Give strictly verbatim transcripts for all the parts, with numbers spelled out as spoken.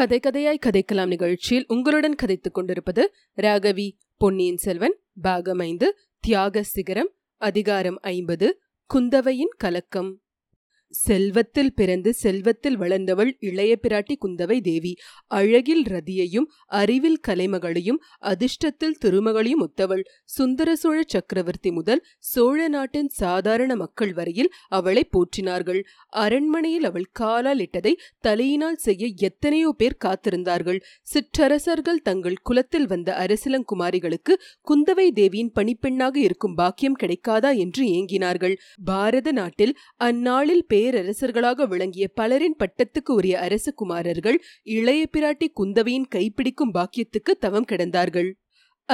கதை கதையாய் கதைக்கலாம் நிகழ்ச்சியில் உங்களுடன் கதைத்துக் கொண்டிருப்பது ராகவி. பொன்னியின் செல்வன் பாகம் ஐந்து, தியாக சிகரம், அதிகாரம் ஐம்பது, குந்தவையின் கலக்கம். செல்வத்தில் பிறந்து செல்வத்தில் வளர்ந்தவள் இளைய பிராட்டி குந்தவை தேவி. அழகில் ரதியையும் அறிவில் கலைமகளையும் அதிர்ஷ்டத்தில் திருமகளையும் ஒத்தவள். சுந்தர சோழ சக்கரவர்த்தி முதல் சோழ நாட்டின் சாதாரண மக்கள் வரையில் அவளை போற்றினார்கள். அரண்மனையில் அவள் காலால் இட்டதை தலையினால் செய்ய எத்தனையோ பேர் காத்திருந்தார்கள். சிற்றரசர்கள் தங்கள் குலத்தில் வந்த அரசிலங்குமாரிகளுக்கு குந்தவை தேவியின் பணிப்பெண்ணாக இருக்கும் பாக்கியம் கிடைக்காதா என்று ஏங்கினார்கள். பாரத நாட்டில் அந்நாளில் பேரரசர்களாக விளங்கிய பலரின் பட்டத்துக்கு உரிய அரசகுமாரர்கள் இளைய பிராட்டி குந்தவையின் கைப்பிடிக்கும் பாக்கியத்துக்கு தவம் கிடந்தார்கள்.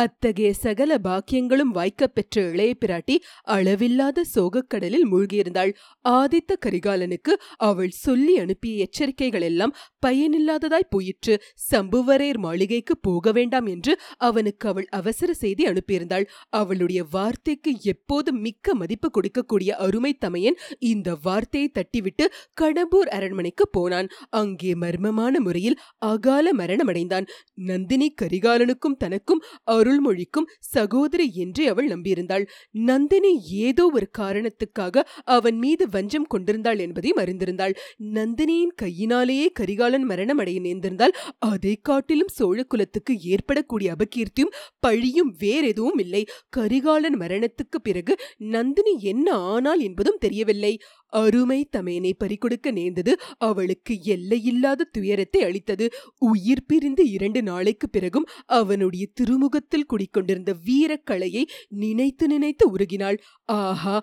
அத்தகைய சகல பாக்கியங்களும் வாய்க்கப் பெற்ற இளைய பிராட்டி அளவில்லாத சோகக்கடலில் மூழ்கியிருந்தாள். ஆதித்த கரிகாலனுக்கு அவள் சொல்லி அனுப்பிய எச்சரிக்கைகள் எல்லாம் பயனில்லாததாய் போயிற்று. சம்புவரர் மாளிகைக்கு போக வேண்டாம் என்று அவனுக்கு அவள் அவசர செய்தி அனுப்பியிருந்தாள். அவளுடைய வார்த்தைக்கு எப்போதும் மிக்க மதிப்பு கொடுக்கக்கூடிய அருமை தமையன் இந்த வார்த்தையை தட்டிவிட்டு கடம்பூர் அரண்மனைக்கு போனான். அங்கே மர்மமான முறையில் அகால மரணமடைந்தான். நந்தினி கரிகாலனுக்கும் தனக்கும் அருள்மொழிக்கும் சகோதரி என்று அவள் நம்பியிருந்தாள். நந்தினி ஏதோ ஒரு காரணத்துக்காக அவன் மீது வஞ்சம் கொண்டிருந்தாள் என்பதையும் அறிந்திருந்தாள். நந்தினியின் கையினாலேயே கரிகாலன் மரணமடைய நேர்ந்திருந்தால் அதை காட்டிலும் சோழ குலத்துக்கு ஏற்படக்கூடிய அபகீர்த்தியும் பழியும் வேறெதுவும் இல்லை. கரிகாலன் மரணத்துக்கு பிறகு நந்தினி என்ன ஆனாள் என்பதும் தெரியவில்லை. அருமை தமையனை பறிகொடுக்க நேர்ந்தது அவளுக்கு எல்லையில்லாத துயரத்தை அளித்தது. உயிர் பிரிந்து இரண்டு நாளைக்கு பிறகும் அவனுடைய திருமுகத்தில் குடிக்கொண்டிருந்த வீரக்கலையை நினைத்து நினைத்து உருகினாள். ஆஹா,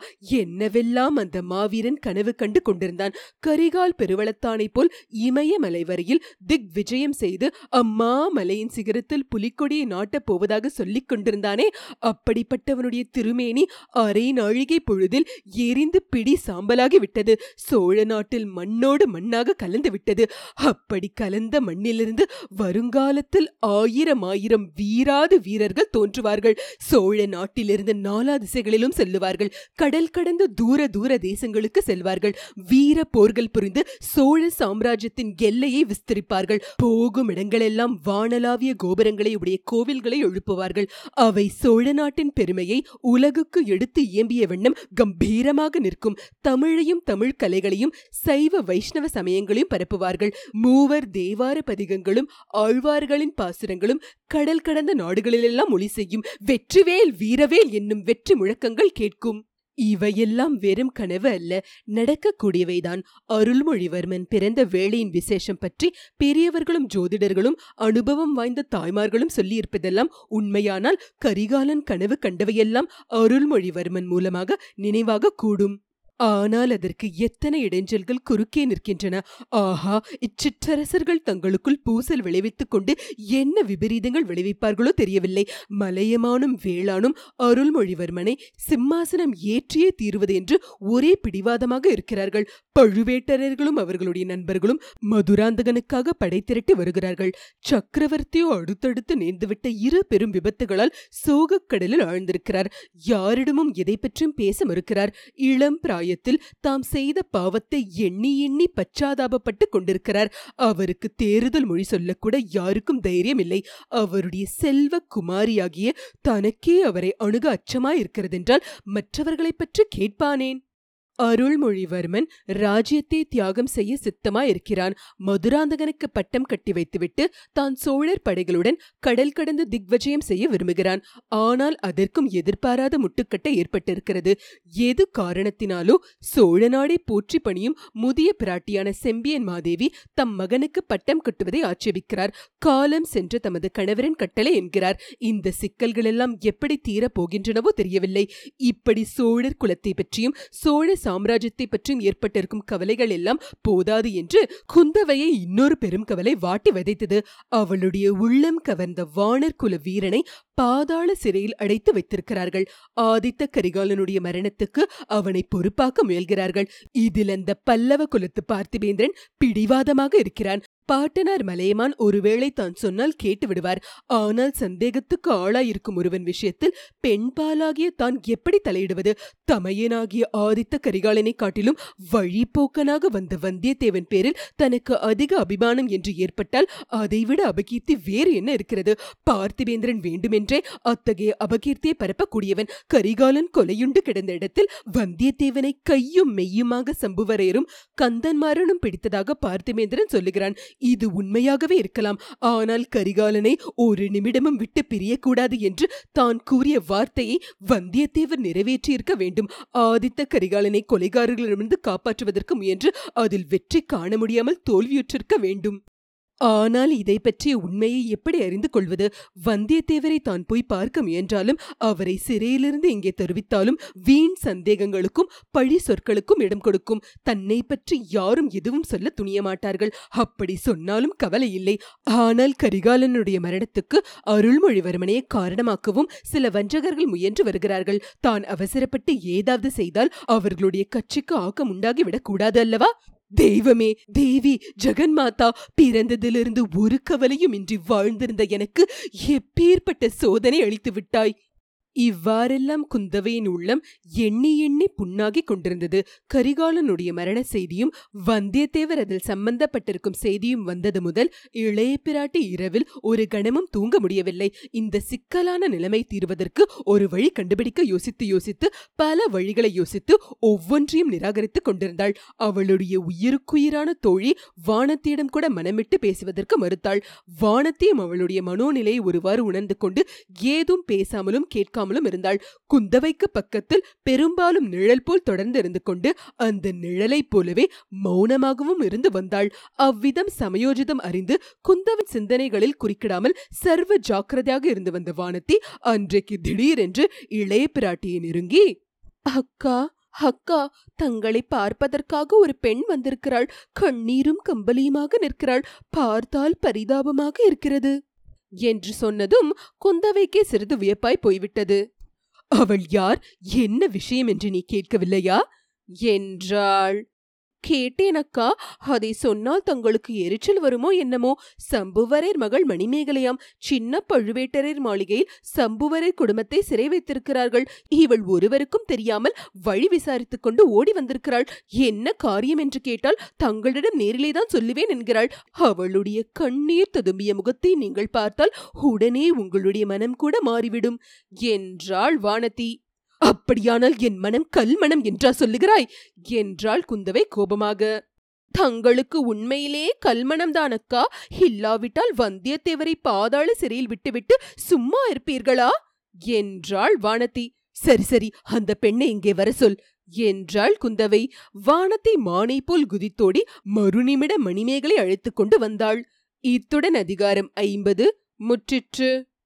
என்னவெல்லாம் அந்த மாவீரன் கனவு கண்டு கொண்டிருந்தான். கரிகால் பெருவளத்தானை போல் இமயமலை வரையில் திக் விஜயம் செய்து அம்மா மலையின் சிகரத்தில் புலிக்கொடியை நாட்டப் போவதாக சொல்லிக் கொண்டிருந்தானே, அப்படிப்பட்டவனுடைய திருமேனி அரை நாழிகை பொழுதில் எரிந்து பிடி சாம்பலாகி விட்டது. சோழ நாட்டில் மண்ணோடு மண்ணாக கலந்து விட்டது. அப்படி கலந்த மண்ணிலிருந்து வருங்காலத்தில் ஆயிரம் ஆயிரம் வீராத வீரர்கள் தோன்றுவார்கள். சோழ நாட்டிலிருந்து நாலா திசைகளிலும் செல்லுவார்கள். கடல் கடந்த தூர தூர தேசங்களுக்கு செல்வார்கள். வீர போர்கள் புரிந்து சோழ சாம்ராஜ்யத்தின் எல்லையை விஸ்தரிப்பார்கள். போகும் இடங்களெல்லாம் வானளாவிய கோபுரங்களை உடைய கோவில்களை எழுப்புவார்கள். அவை சோழ நாட்டின் பெருமையை உலகுக்கு எடுத்து இயம்பிய வண்ணம் கம்பீரமாக நிற்கும். தமிழையும் தமிழ் கலைகளையும் சைவ வைஷ்ணவ சமயங்களையும் பரப்புவார்கள். மூவர் தேவார பதிகங்களும் ஆழ்வார்களின் பாசுரங்களும் கடல் கடந்த நாடுகளிலெல்லாம் ஒளி செய்யும். வெற்றிவேல் வீரவேல் என்னும் வெற்றி முழக்கங்கள் கேட்கும். இவையெல்லாம் வெறும் கனவு அல்ல, நடக்கக்கூடியவைதான். அருள்மொழிவர்மன் பிறந்த வேளையின் விசேஷம் பற்றி பெரியவர்களும் ஜோதிடர்களும் அனுபவம் வாய்ந்த தாய்மார்களும் சொல்லியிருப்பதெல்லாம் உண்மையானால் கரிகாலன் கனவு கண்டவையெல்லாம் அருள்மொழிவர்மன் மூலமாக நினைவாக கூடும். ஆனால் அதற்கு எத்தனை இடைஞ்சல்கள் குறுக்கே நிற்கின்றன. ஆஹா, இச்சிற்றரசர்கள் தங்களுக்குள் பூசல் விளைவித்துக் கொண்டு என்ன விபரீதங்கள் விளைவிப்பார்களோ தெரியவில்லை. மலையமானும் வேளானும் அருள்மொழிவர்மனை சிம்மாசனம் ஏற்றியே தீருவது என்று ஒரே பிடிவாதமாக இருக்கிறார்கள். பழுவேட்டரர்களும் அவர்களுடைய நண்பர்களும் மதுராந்தகனுக்காக படை திரட்டி வருகிறார்கள். சக்கரவர்த்தியோ அடுத்தடுத்து நேர்ந்துவிட்ட இரு பெரும் விபத்துகளால் சோகக்கடலில் ஆழ்ந்திருக்கிறார். யாரிடமும் எதை பற்றியும் பேச மறுக்கிறார். இளம் தாம் செய்த பாவத்தை எண்ணி எண்ணி பச்சாதாபப்பட்டு கொண்டிருக்கிறார். அவருக்கு தேறுதல் மொழி சொல்லக்கூட யாருக்கும் தைரியம் இல்லை. அவருடைய செல்வ குமாரியாகிய தனக்கே அவரை அணுக அச்சமாயிருக்கிறதென்றால் மற்றவர்களை பற்றி கேட்பானேன்? அருள்மொழிவர்மன் ராஜ்யத்தை தியாகம் செய்ய சித்தமாயிருக்கிறான். மதுராந்தகனுக்கு பட்டம் கட்டி வைத்துவிட்டு தான் சோழர் படைகளுடன் கடல் கடந்து திக்வஜயம் செய்ய விரும்புகிறான். ஆனால் அதற்கும் எதிர்பாராத முட்டுக்கட்டை ஏற்பட்டிருக்கிறது. எது காரணத்தினாலோ சோழ நாடை போற்றி பணியும் முதிய பிராட்டியான செம்பியன் மாதேவி தம் மகனுக்கு பட்டம் கட்டுவதை ஆட்சேபிக்கிறார். காலம் சென்று தமது கணவரின் கட்டளை என்கிறார். இந்த சிக்கல்கள் எல்லாம் எப்படி தீரப்போகின்றனவோ தெரியவில்லை. இப்படி சோழர் குலத்தை பற்றியும் சோழ சாம்ராஜ்யத்தை பற்றியும் ஏற்பட்டிருக்கும் கவலைகள் எல்லாம் போதாது என்று குந்தவையை இன்னொரு பெரும் கவலை வாட்டி விதைத்தது. அவளுடைய உள்ளம் கவர்ந்த வானர் குல வீரனை பாதாள சிறையில் அடைத்து வைத்திருக்கிறார்கள். ஆதித்த கரிகாலனுடைய மரணத்துக்கு அவனை பொறுப்பாக்க முயல்கிறார்கள். இதில் அந்த பல்லவ குலத்து பார்த்திபேந்திரன் பிடிவாதமாக இருக்கிறான். பாட்டனார் மலையமான் ஒருவேளை தான் சொன்னால் கேட்டு விடுவார். ஆனால் சந்தேகத்துக்கு ஆளாயிருக்கும் ஒருவன் விஷயத்தில் பெண் பாலாகிய தான் எப்படி தலையிடுவது? தமையனாகிய ஆதித்த கரிகாலனை காட்டிலும் வழிபோக்கனாக வந்த வந்தியத்தேவன் பேரில் தனக்கு அதிக அபிமானம் என்று ஏற்பட்டால் அதைவிட அபகீர்த்தி வேறு என்ன இருக்கிறது? பார்த்திபேந்திரன் வேண்டுமென்றே அத்தகைய அபகீர்த்தியை பரப்பக்கூடியவன். கரிகாலன் கொலையுண்டு கிடந்த இடத்தில் வந்தியத்தேவனை கையும் மெய்யுமாக சம்புவரையரும் கந்தன்மாரனும் பிடித்ததாக பார்த்திபேந்திரன் சொல்லுகிறான். இது உண்மையாகவே இருக்கலாம். ஆனால் கரிகாலனை ஒரு நிமிடமும் விட்டு பிரியக்கூடாது என்று தான் கூறிய வார்த்தையை வந்தியத்தேவன் நிறைவேற்றியிருக்க வேண்டும். ஆதித்த கரிகாலனை கொலைகாரர்களிடமிருந்து காப்பாற்றுவதற்கு முயன்று அதில் வெற்றி காண முடியாமல் தோல்வியுற்றிருக்க வேண்டும். ஆனால் இதை பற்றிய உண்மையை எப்படி அறிந்து கொள்வது? வந்தியத்தேவரை தான் போய் பார்க்க முயன்றாலும் அவரை சிறையிலிருந்து இங்கே தெரிவித்தாலும் வீண் சந்தேகங்களுக்கும் பழி சொற்களுக்கும் இடம் கொடுக்கும். தன்னை பற்றி யாரும் எதுவும் சொல்ல துணியமாட்டார்கள். அப்படி சொன்னாலும் கவலை இல்லை. ஆனால் கரிகாலனுடைய மரணத்துக்கு அருள்மொழிவர்மனையை காரணமாக்கவும் சில வஞ்சகர்கள் முயன்று வருகிறார்கள். தான் அவசரப்பட்டு ஏதாவது செய்தால் அவர்களுடைய கட்சிக்கு ஆக்கம் உண்டாகிவிடக் கூடாது அல்லவா? தெய்வமே, தேவி, ஜெகன்மாதா, பிறந்ததிலிருந்து ஒரு கவலையும் இன்றி வாழ்ந்திருந்த எனக்கு எப்பேற்பட்ட சோதனை அளித்து விட்டாய்! இவ்வாறெல்லாம் குந்தவையின் உள்ளம் எண்ணி எண்ணி புண்ணாகி கொண்டிருந்தது. கரிகாலனுடைய மரண செய்தியும் வந்தியத்தேவர் அதில் சம்பந்தப்பட்டிருக்கும் செய்தியும் வந்தது முதல் இளைய பிராட்டி இரவில் ஒரு கணமும் தூங்க முடியவில்லை. இந்த சிக்கலான நிலைமை தீர்வதற்கு ஒரு வழி கண்டுபிடிக்க யோசித்து யோசித்து பல வழிகளை யோசித்து ஒவ்வொன்றையும் நிராகரித்து கொண்டிருந்தாள். அவளுடைய உயிருக்குயிரான தோழி வானத்தியிடம் கூட மனமிட்டு பேசுவதற்கு மறுத்தாள். வானத்தியும் அவளுடைய மனோநிலையை ஒருவாறு உணர்ந்து கொண்டு ஏதும் பேசாமலும் கேட்க இருந்தாள். குந்தவைக்கு பக்கத்தில் பெரும்பாலும் நிழல் போல் தொடர்ந்து இருந்து கொண்டு அந்த நிழலை போலவே மௌனமாகவும் இருந்து வந்தாள். அவ்விதம் சமயோஜிதம் அறிந்து குந்தவின் சிந்தனைகளில் குறுக்கிடாமல் சர்வ ஜாக்கிரதையாக இருந்து வந்த வானத்தி அன்றைக்கு திடீரென்று இளைய பிராட்டியை நெருங்கி, அக்கா அக்கா, தங்களை பார்ப்பதற்காக ஒரு பெண் வந்திருக்கிறாள். கண்ணீரும் கம்பளியுமாக நிற்கிறாள். பார்த்தால் பரிதாபமாக இருக்கிறது என்று சொன்னதும் குந்தவைக்கே சிறிது வியப்பாய் போய்விட்டது. அவள் யார், என்ன விஷயம் என்று நீ கேட்கவில்லையா என்றாள். கேட்டேனக்கா, அதை சொன்னால் தங்களுக்கு எரிச்சல் வருமோ என்னமோ. சம்புவரர் மகள் மணிமேகலையாம் சின்ன பழுவேட்டரர் மாளிகையில் சம்புவரர் குடும்பத்தை சிறை வைத்திருக்கிறார்கள். இவள் ஒருவருக்கும் தெரியாமல் வழி விசாரித்துக் கொண்டு ஓடி வந்திருக்கிறாள். என்ன காரியம் என்று கேட்டால் தங்களிடம் நேரிலேதான் சொல்லுவேன் என்கிறாள். அவளுடைய கண்ணீர் ததும்பிய முகத்தை நீங்கள் பார்த்தால் உடனே உங்களுடைய மனம் கூட மாறிவிடும் என்றாள் வானத்தி. அப்படியானால் என் மனம் கல் மனம் என்றா சொல்லுகிறாய் என்றாள் குந்தவை கோபமாக. தங்களுக்கு உண்மையிலே கல்மணம்தான் அக்கா. இல்லாவிட்டால் வந்தியத்தேவரை பாதாள சிறையில் விட்டுவிட்டு சும்மா இருப்பீர்களா என்றாள் வானத்தி. சரி சரி, அந்த பெண்ணை இங்கே வர சொல் என்றாள் குந்தவை. வானத்தை மானை போல் குதித்தோடி மறுநிமிட மணிமேகலை அழைத்து கொண்டு வந்தாள். இத்துடன் அதிகாரம் ஐம்பது முற்றிற்று.